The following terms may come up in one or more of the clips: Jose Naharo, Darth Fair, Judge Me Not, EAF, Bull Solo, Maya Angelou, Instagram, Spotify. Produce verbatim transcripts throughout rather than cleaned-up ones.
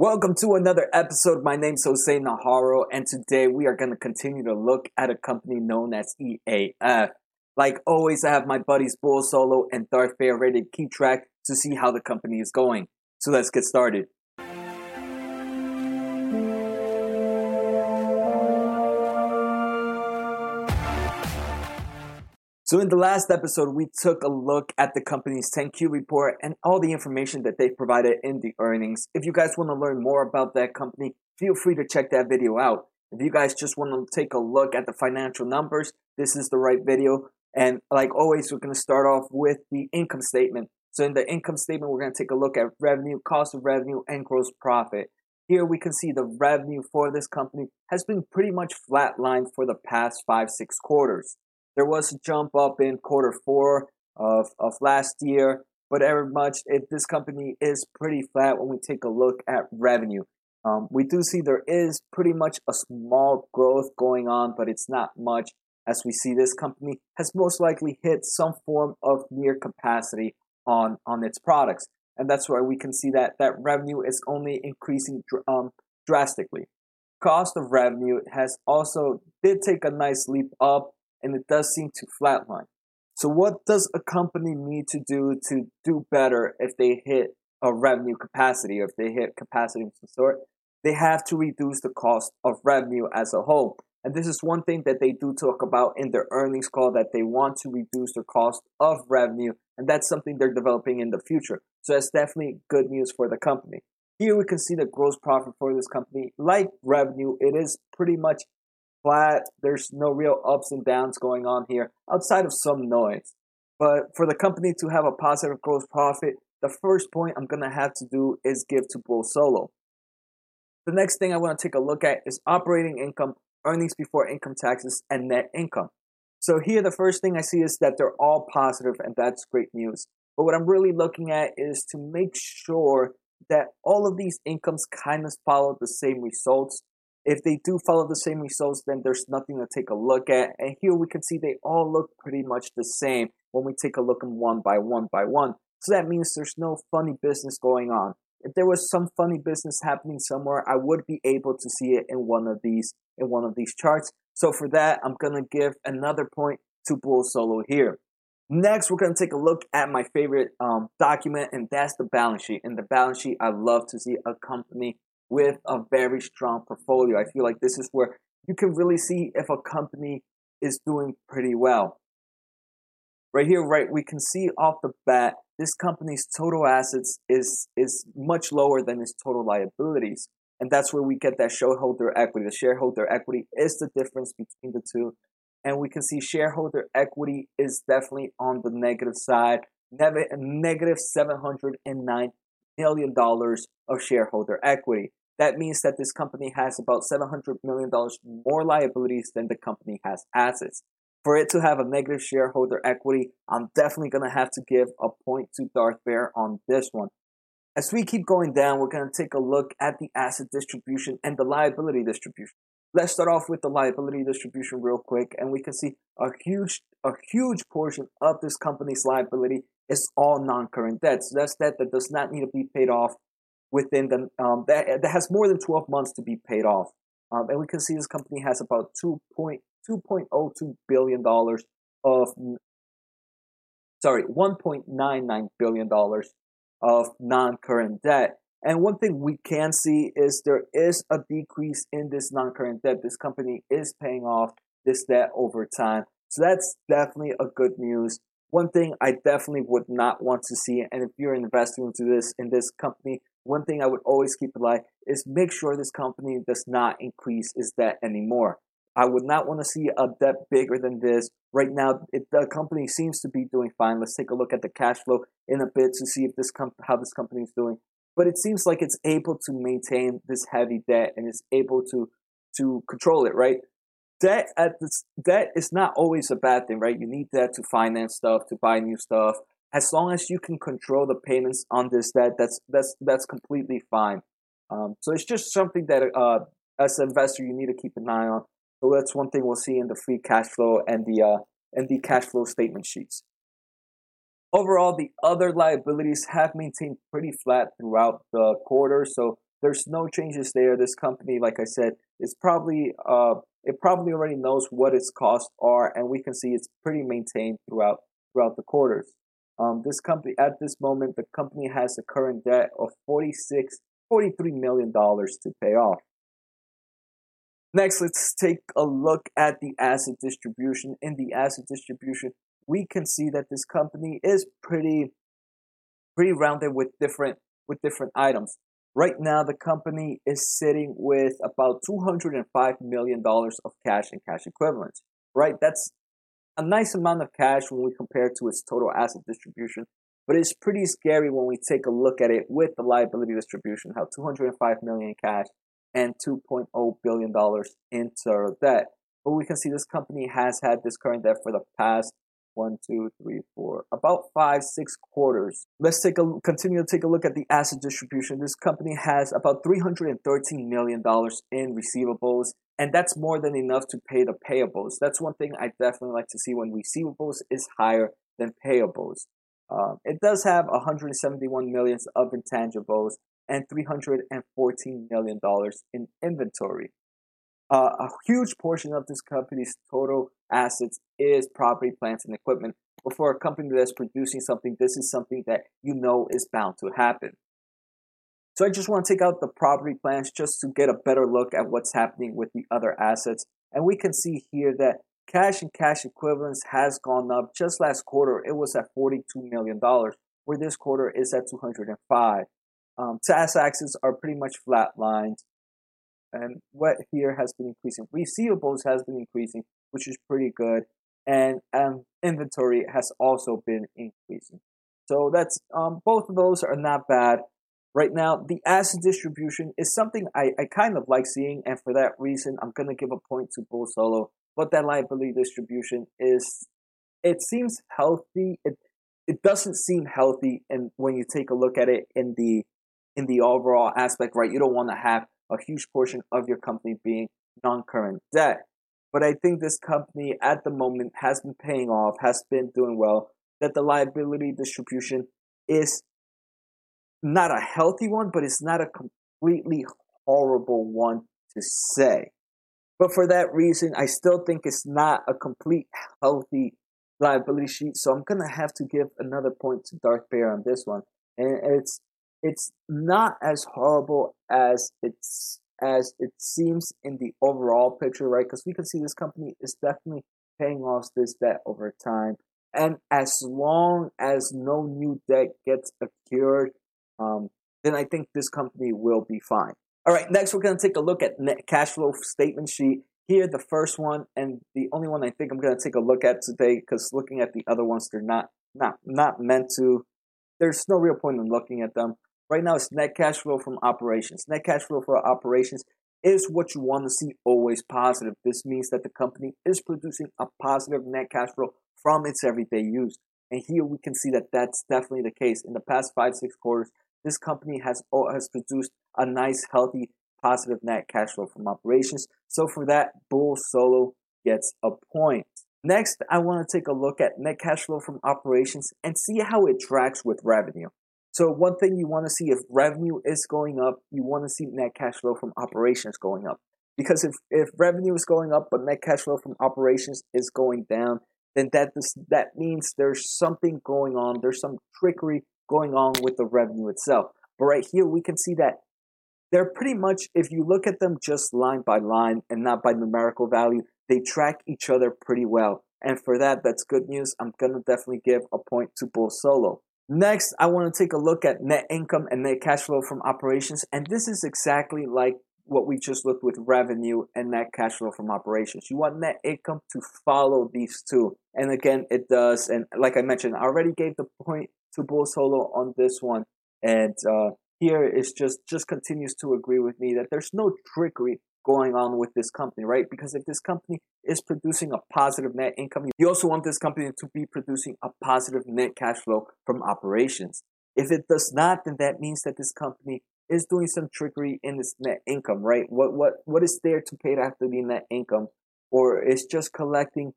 Welcome to another episode. My name's Jose Naharo, and today we are going to continue to look at a company known as E A F. Like always, I have my buddies Bull Solo and Darth Fair ready to keep track to see how the company is going. So let's get started. So in the last episode, we took a look at the company's ten Q report and all the information that they provided in the earnings. If you guys want to learn more about that company, feel free to check that video out. If you guys just want to take a look at the financial numbers, this is the right video. And like always, we're going to start off with the income statement. So in the income statement, we're going to take a look at revenue, cost of revenue, and gross profit. Here we can see the revenue for this company has been pretty much flatlined for the past five, six quarters. There was a jump up in quarter four of, of last year, but ever much, it, this company is pretty flat when we take a look at revenue. Um, we do see there is pretty much a small growth going on, but it's not much, as we see this company has most likely hit some form of near capacity on, on its products. And that's why we can see that, that revenue is only increasing dr- um, drastically. Cost of revenue has also did take a nice leap up, and it does seem to flatline. So what does a company need to do to do better if they hit a revenue capacity, or if they hit capacity of some sort? They have to reduce the cost of revenue as a whole. And this is one thing that they do talk about in their earnings call, that they want to reduce the cost of revenue, and that's something they're developing in the future. So that's definitely good news for the company. Here we can see the gross profit for this company. Like revenue, it is pretty much flat. There's no real ups and downs going on here outside of some noise. But for the company to have a positive gross profit, the first point I'm going to have to do is give to Bull Solo. The next thing I want to take a look at is operating income, earnings before income taxes, and net income. So here the first thing I see is that they're all positive, and that's great news. But what I'm really looking at is to make sure that all of these incomes kind of follow the same results. If they do follow the same results, then there's nothing to take a look at. And here we can see they all look pretty much the same when we take a look at one by one by one. So that means there's no funny business going on. If there was some funny business happening somewhere, I would be able to see it in one of these in one of these charts. So for that, I'm going to give another point to Bull Solo here. Next, we're going to take a look at my favorite um, document, and that's the balance sheet. In the balance sheet, I love to see a company with a very strong portfolio. I feel like this is where you can really see if a company is doing pretty well. Right here, right, we can see off the bat, this company's total assets is, is much lower than its total liabilities. And that's where we get that shareholder equity. The shareholder equity is the difference between the two. And we can see shareholder equity is definitely on the negative side, negative seven hundred nine million dollars of shareholder equity. That means that this company has about seven hundred million dollars more liabilities than the company has assets. For it to have a negative shareholder equity, I'm definitely going to have to give a point to Darth Fair on this one. As we keep going down, we're going to take a look at the asset distribution and the liability distribution. Let's start off with the liability distribution real quick, and we can see a huge, a huge portion of this company's liability is all non-current debt. So that's debt that does not need to be paid off within the um, that, that has more than twelve months to be paid off. Um, and we can see this company has about two point zero two billion dollars of, sorry, one point nine nine billion dollars of non-current debt. And one thing we can see is there is a decrease in this non-current debt. This company is paying off this debt over time. So that's definitely a good news. One thing I definitely would not want to see, and if you're investing into this in this company, one thing I would always keep in mind is make sure this company does not increase its debt anymore. I would not want to see a debt bigger than this. Right now, it, the company seems to be doing fine. Let's take a look at the cash flow in a bit to see if this com- how this company is doing. But it seems like it's able to maintain this heavy debt, and it's able to to control it, right? Debt at this, debt is not always a bad thing, right? You need debt to finance stuff, to buy new stuff. As long as you can control the payments on this debt, that's that's that's completely fine. Um, so it's just something that uh, as an investor you need to keep an eye on. So that's one thing we'll see in the free cash flow and the uh, and the cash flow statement sheets. Overall, the other liabilities have maintained pretty flat throughout the quarter. So There's no changes there. This company, like I said, is probably uh, it probably already knows what its costs are, and we can see it's pretty maintained throughout throughout the quarters. Um, this company at this moment, the company has a current debt of forty-six, forty-three million dollars to pay off. Next, let's take a look at the asset distribution. In the asset distribution, we can see that this company is pretty, pretty rounded with different with different items. Right now, the company is sitting with about two hundred five million dollars of cash and cash equivalents, right? That's a nice amount of cash when we compare to its total asset distribution, but it's pretty scary when we take a look at it with the liability distribution, how two hundred five million dollars in cash and two point zero billion dollars in total debt. But we can see this company has had this current debt for the past one, two, three, four, about five, six quarters. Let's take a continue to take a look at the asset distribution. This company has about three hundred thirteen million dollars in receivables, and that's more than enough to pay the payables. That's one thing I definitely like to see when receivables is higher than payables. Uh, it does have one hundred seventy-one million dollars of intangibles and three hundred fourteen million dollars in inventory. Uh, a huge portion of this company's total assets is property, plants, and equipment. But for a company that's producing something, this is something that you know is bound to happen. So I just want to take out the property plants just to get a better look at what's happening with the other assets. And we can see here that cash and cash equivalents has gone up. Just last quarter, it was at forty-two million dollars, where this quarter is at two hundred five. Um, T A S axes are pretty much flatlined. And what here has been increasing? Receivables has been increasing, which is pretty good. And um, inventory has also been increasing. So that's um, both of those are not bad. Right now, the asset distribution is something I, I kind of like seeing. And for that reason, I'm going to give a point to Bull Solo. But that liability distribution is, it seems healthy. It, it doesn't seem healthy. And when you take a look at it in the, in the overall aspect, right, you don't want to have a huge portion of your company being non-current debt. But I think this company at the moment has been paying off, has been doing well, that the liability distribution is not a healthy one, but it's not a completely horrible one to say. But for that reason, I still think it's not a complete healthy liability sheet. So I'm going to have to give another point to Darth Fair on this one. And it's It's not as horrible as it's as it seems in the overall picture, right? Because we can see this company is definitely paying off this debt over time. And as long as no new debt gets accrued, um, then I think this company will be fine. All right, next we're going to take a look at net cash flow statement sheet. Here, the first one and the only one I think I'm going to take a look at today, because looking at the other ones, they're not not not meant to. There's no real point in looking at them. Right now, it's net cash flow from operations. Net cash flow for operations is what you want to see always positive. This means that the company is producing a positive net cash flow from its everyday use. And here we can see that that's definitely the case. In the past five, six quarters, this company has, has produced a nice, healthy, positive net cash flow from operations. So for that, Bull Solo gets a point. Next, I want to take a look at net cash flow from operations and see how it tracks with revenue. So one thing you want to see, if revenue is going up, you want to see net cash flow from operations going up. Because if, if revenue is going up but net cash flow from operations is going down, then that this, that means there's something going on. There's some trickery going on with the revenue itself. But right here, we can see that they're pretty much, if you look at them just line by line and not by numerical value, they track each other pretty well. And for that, that's good news. I'm going to definitely give a point to Bull Solo. Next, I want to take a look at net income and net cash flow from operations. And this is exactly like what we just looked with revenue and net cash flow from operations. You want net income to follow these two. And again, it does. And like I mentioned, I already gave the point to Bull Solo on this one. And uh, here is just, just continues to agree with me that there's no trickery going on with this company, right? Because if this company is producing a positive net income, you also want this company to be producing a positive net cash flow from operations. If it does not, then that means that this company is doing some trickery in its net income, right? What what what is there to pay after the net income, or it's just collecting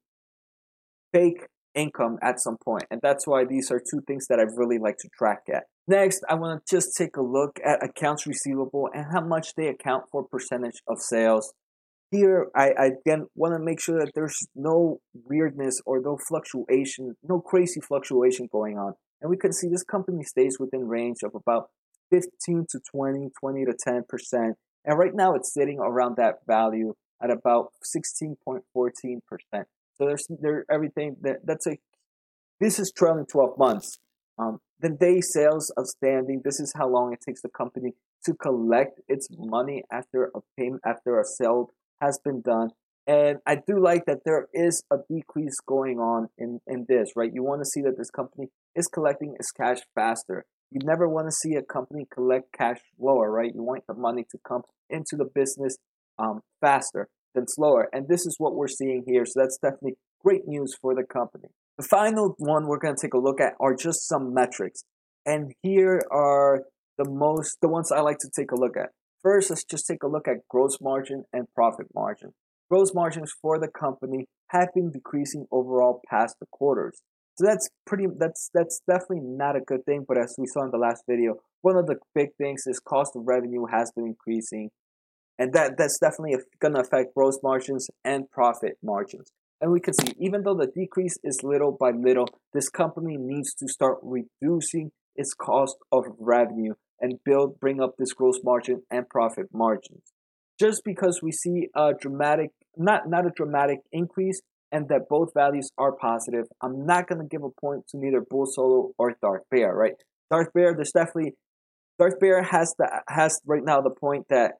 fake income at some point. And that's why these are two things that I really like to track at. Next, I want to just take a look at accounts receivable and how much they account for percentage of sales. Here, I, I again want to make sure that there's no weirdness or no fluctuation, no crazy fluctuation going on. And we can see this company stays within range of about fifteen to twenty, twenty to ten percent. And right now it's sitting around that value at about sixteen point one four percent. So there's there everything that that's a, this is trailing twelve months. Um, the day sales outstanding, this is how long it takes the company to collect its money after a payment, after a sale has been done. And I do like that there is a decrease going on in, in this, right? You want to see that this company is collecting its cash faster. You never want to see a company collect cash lower, right? You want the money to come into the business um, faster than slower. And this is what we're seeing here. So that's definitely great news for the company. The final one we're going to take a look at are just some metrics. And here are the most, the ones I like to take a look at. First, let's just take a look at gross margin and profit margin. Gross margins for the company have been decreasing overall past the quarters. So that's pretty, that's, that's definitely not a good thing. But as we saw in the last video, one of the big things is cost of revenue has been increasing. And that, that's definitely going to affect gross margins and profit margins. And we can see, even though the decrease is little by little, this company needs to start reducing its cost of revenue and build, bring up this gross margin and profit margins. Just because we see a dramatic, not, not a dramatic increase, and that both values are positive, I'm not going to give a point to neither Bull Solo or Darth Fair, right? Darth Fair, there's definitely, Darth Fair has the, has right now the point that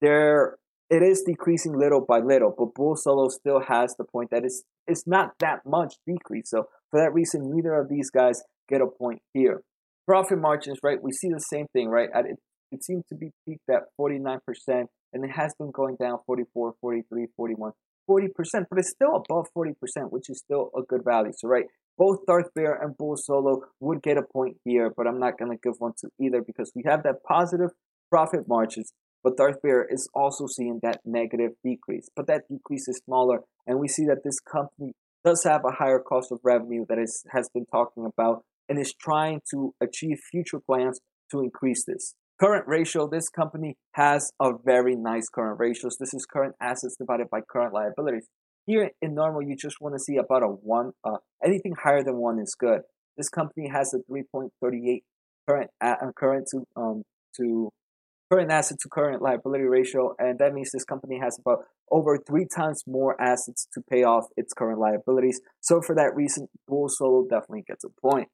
they're, it is decreasing little by little, but Bull Solo still has the point that it's, it's not that much decrease. So for that reason, neither of these guys get a point here. Profit margins, right? We see the same thing, right? It, it seems to be peaked at forty-nine percent, and it has been going down forty-four, forty-three, forty-one, forty percent, but it's still above forty percent, which is still a good value. So, right, both Darth Fair and Bull Solo would get a point here, but I'm not going to give one to either because we have that positive profit margins. But Darth Fair is also seeing that negative decrease. But that decrease is smaller, and we see that this company does have a higher cost of revenue that is has been talking about and is trying to achieve future plans to increase this. Current ratio, this company has a very nice current ratio. So this is current assets divided by current liabilities. Here in normal, you just want to see about a one. Uh, anything higher than one is good. This company has a three point three eight current uh, current to um to current asset to current liability ratio, and that means this company has about over three times more assets to pay off its current liabilities. So for that reason, Bull Solo definitely gets a point.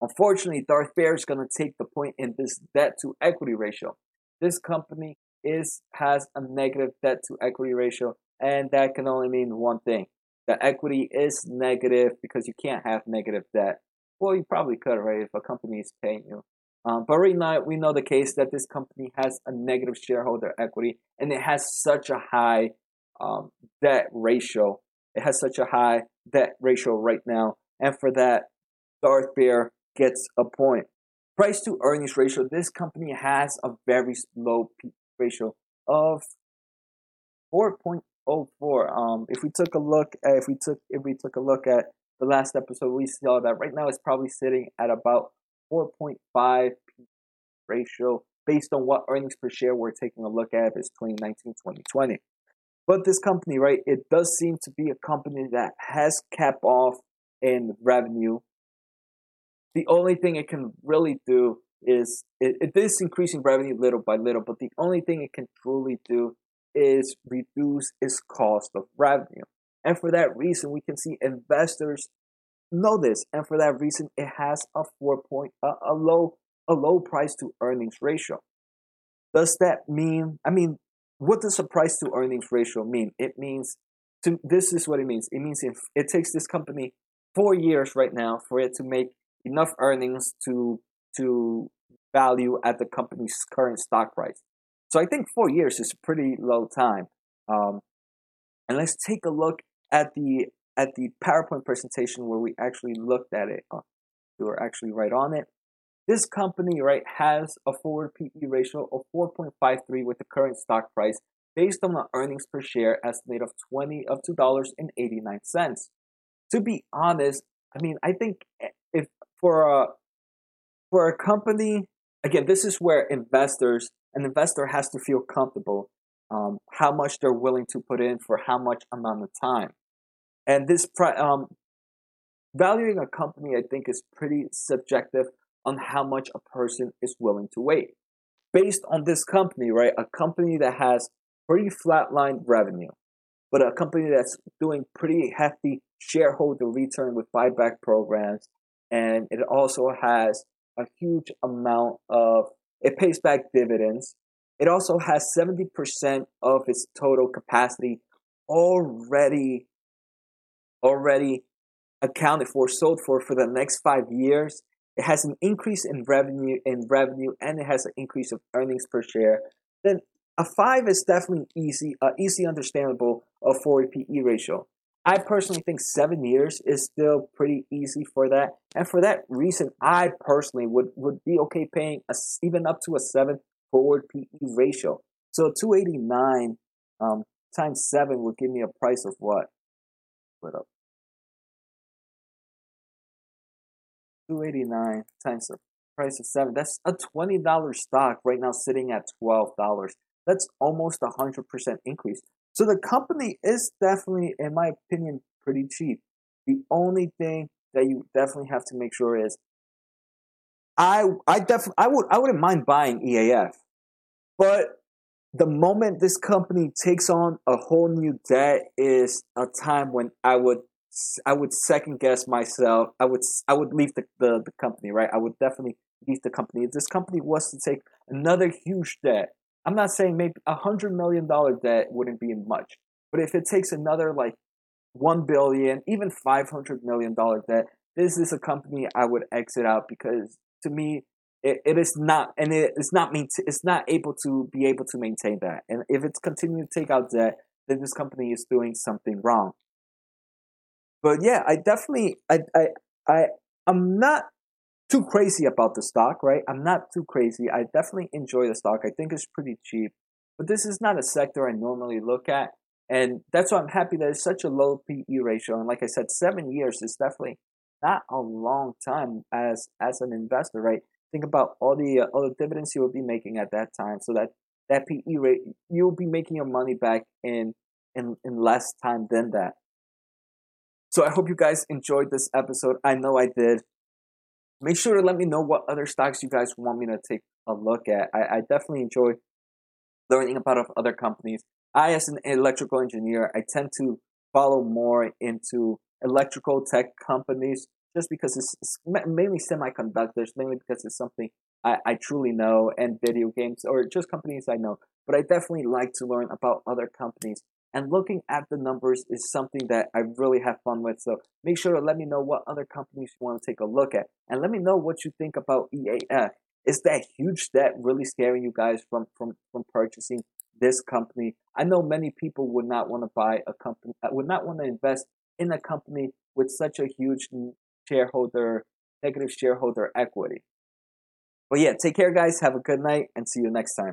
Unfortunately, Darth Fair is going to take the point in this debt to equity ratio. This company is has a negative debt to equity ratio, and that can only mean one thing: the equity is negative because you can't have negative debt. Well, you probably could, right? If a company is paying you. Um, but right now, we know the case that this company has a negative shareholder equity, and it has such a high um, debt ratio. It has such a high debt ratio right now. And for that, Darth Fair gets a point. Price to earnings ratio. This company has a very low P/E ratio of four point oh four. Um, if we took a look, at, if we took, if we took a look at the last episode, we saw that right now it's probably sitting at about four point five ratio based on what earnings per share we're taking a look at is twenty nineteen, twenty twenty. But this company, right, it does seem to be a company that has capped off in revenue. The only thing it can really do is, it, it is increasing revenue little by little, but the only thing it can truly do is reduce its cost of revenue. And for that reason, we can see investors know this, and for that reason, it has a four point a, a low a low price to earnings ratio. Does that mean? I mean, what does a price to earnings ratio mean? It means to this is what it means. It means if it takes this company four years right now for it to make enough earnings to to value at the company's current stock price. So I think four years is a pretty low time. Um, and let's take a look at the. at the PowerPoint presentation where we actually looked at it. Oh, we were actually right on it. This company, right, has a forward P E ratio of four point five three with the current stock price based on the earnings per share estimate of two dollars eighty-nine. To be honest, I mean, I think if for a for a company, again, this is where investors, an investor has to feel comfortable um, how much they're willing to put in for how much amount of time. And this um, valuing a company, I think, is pretty subjective on how much a person is willing to wait. Based on this company, right, a company that has pretty flatlined revenue, but a company that's doing pretty hefty shareholder return with buyback programs, and it also has a huge amount of, it pays back dividends. It also has seventy percent of its total capacity already already accounted for, sold for for the next five years. It has an increase in revenue in revenue, and it has an increase of earnings per share. Then a five is definitely easy, uh, easy understandable of forward P E ratio. I personally think seven years is still pretty easy for that. And for that reason, I personally would, would be okay paying a, even up to a seven forward P E ratio. So two eighty-nine um, times seven would give me a price of what? Put up. two eighty-nine times the price of seven. That's a twenty dollars stock right now sitting at twelve dollars. That's almost a one hundred percent increase. So the company is definitely, in my opinion, pretty cheap. The only thing that you definitely have to make sure is, I I definitely I would I wouldn't mind buying E A F, but the moment this company takes on a whole new debt is a time when I would I would second guess myself. I would I would leave the, the, the company, right? I would definitely leave the company. If this company was to take another huge debt, I'm not saying maybe a hundred million dollar debt wouldn't be much, but if it takes another like one billion, even five hundred million dollar debt, this is a company I would exit out, because to me it, it is not, and it is not mean to, it's not able to be able to maintain that. And if it's continuing to take out debt, then this company is doing something wrong. But yeah, I definitely I I I I'm not too crazy about the stock, right? I'm not too crazy. I definitely enjoy the stock. I think it's pretty cheap, but this is not a sector I normally look at, and that's why I'm happy that it's such a low P E ratio. And like I said, seven years is definitely not a long time as as an investor, right? Think about all the uh, all the dividends you will be making at that time, so that that P E rate, you'll be making your money back in in in less time than that. So I hope you guys enjoyed this episode. I know I did. Make sure to let me know what other stocks you guys want me to take a look at. I, I definitely enjoy learning about other companies. I, as an electrical engineer, I tend to follow more into electrical tech companies just because it's, it's mainly semiconductors, mainly because it's something I, I truly know, and video games, or just companies I know. But I definitely like to learn about other companies. And looking at the numbers is something that I really have fun with. So make sure to let me know what other companies you want to take a look at. And let me know what you think about E A F. Is that huge debt really scaring you guys from, from, from purchasing this company? I know many people would not want to buy a company, would not want to invest in a company with such a huge shareholder, negative shareholder equity. But yeah, take care, guys. Have a good night, and see you next time.